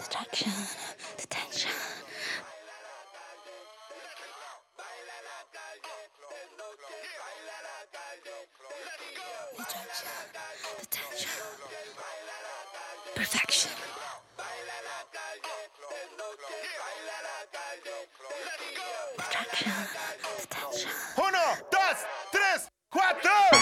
Distraction, detention. Distraction, detention. Perfection. Distraction, detention. 1, 2, 3, 4.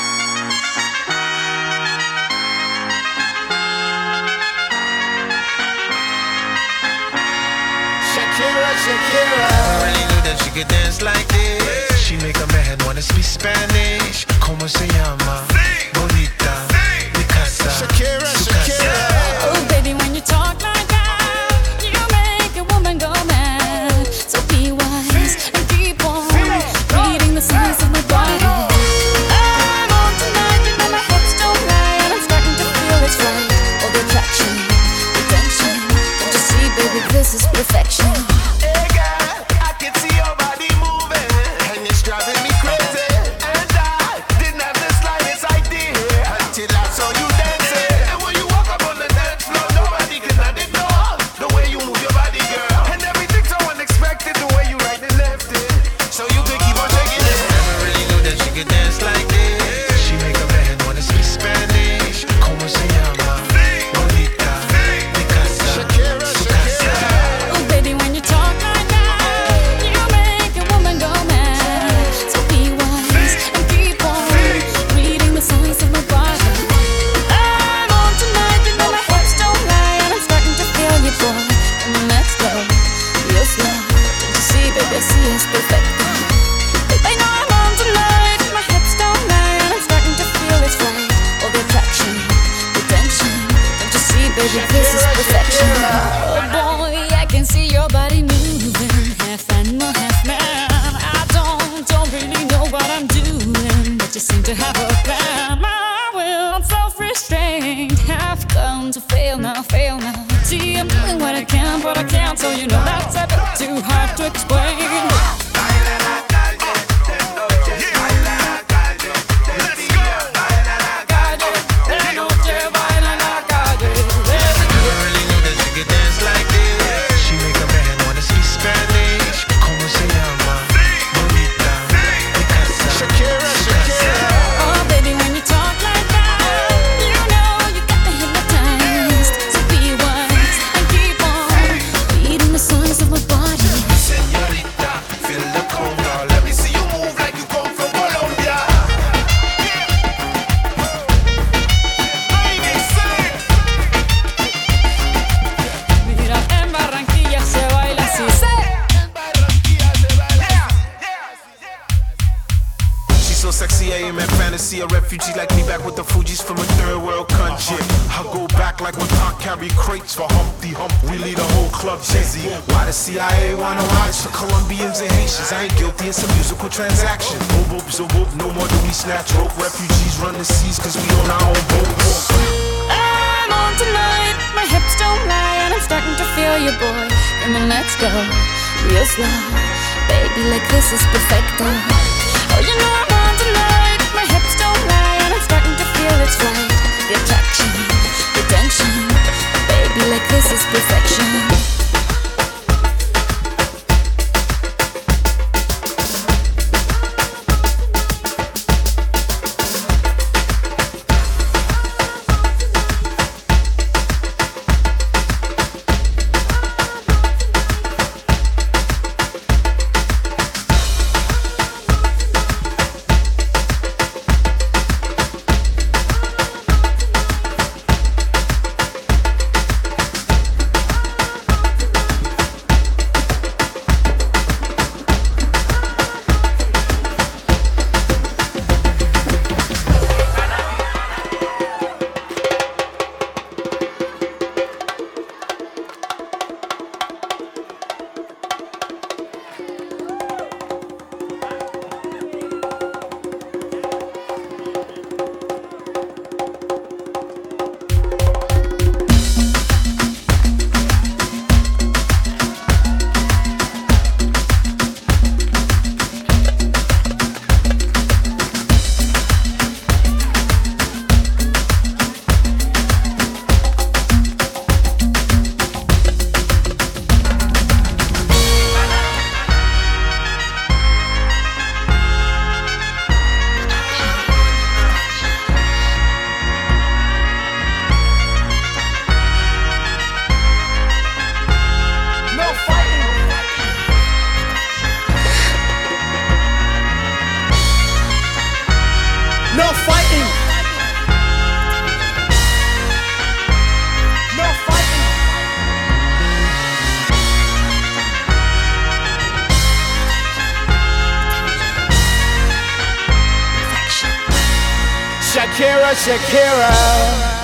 Shakira. I only knew that she could dance like this. She make a man wanna speak Spanish. Como se llama? Sí. Bonita. Sí. Mi casa. Shakira, su Shakira. Casa. Oh baby, when you talk like that, you make a woman go mad. So be wise and keep on reading the signs of my body. I'm on tonight, you know my hips don't lie, and I'm starting to feel it's right. All the attraction, the tension. Don't you see, baby, this is perfection. Shakira, Shakira.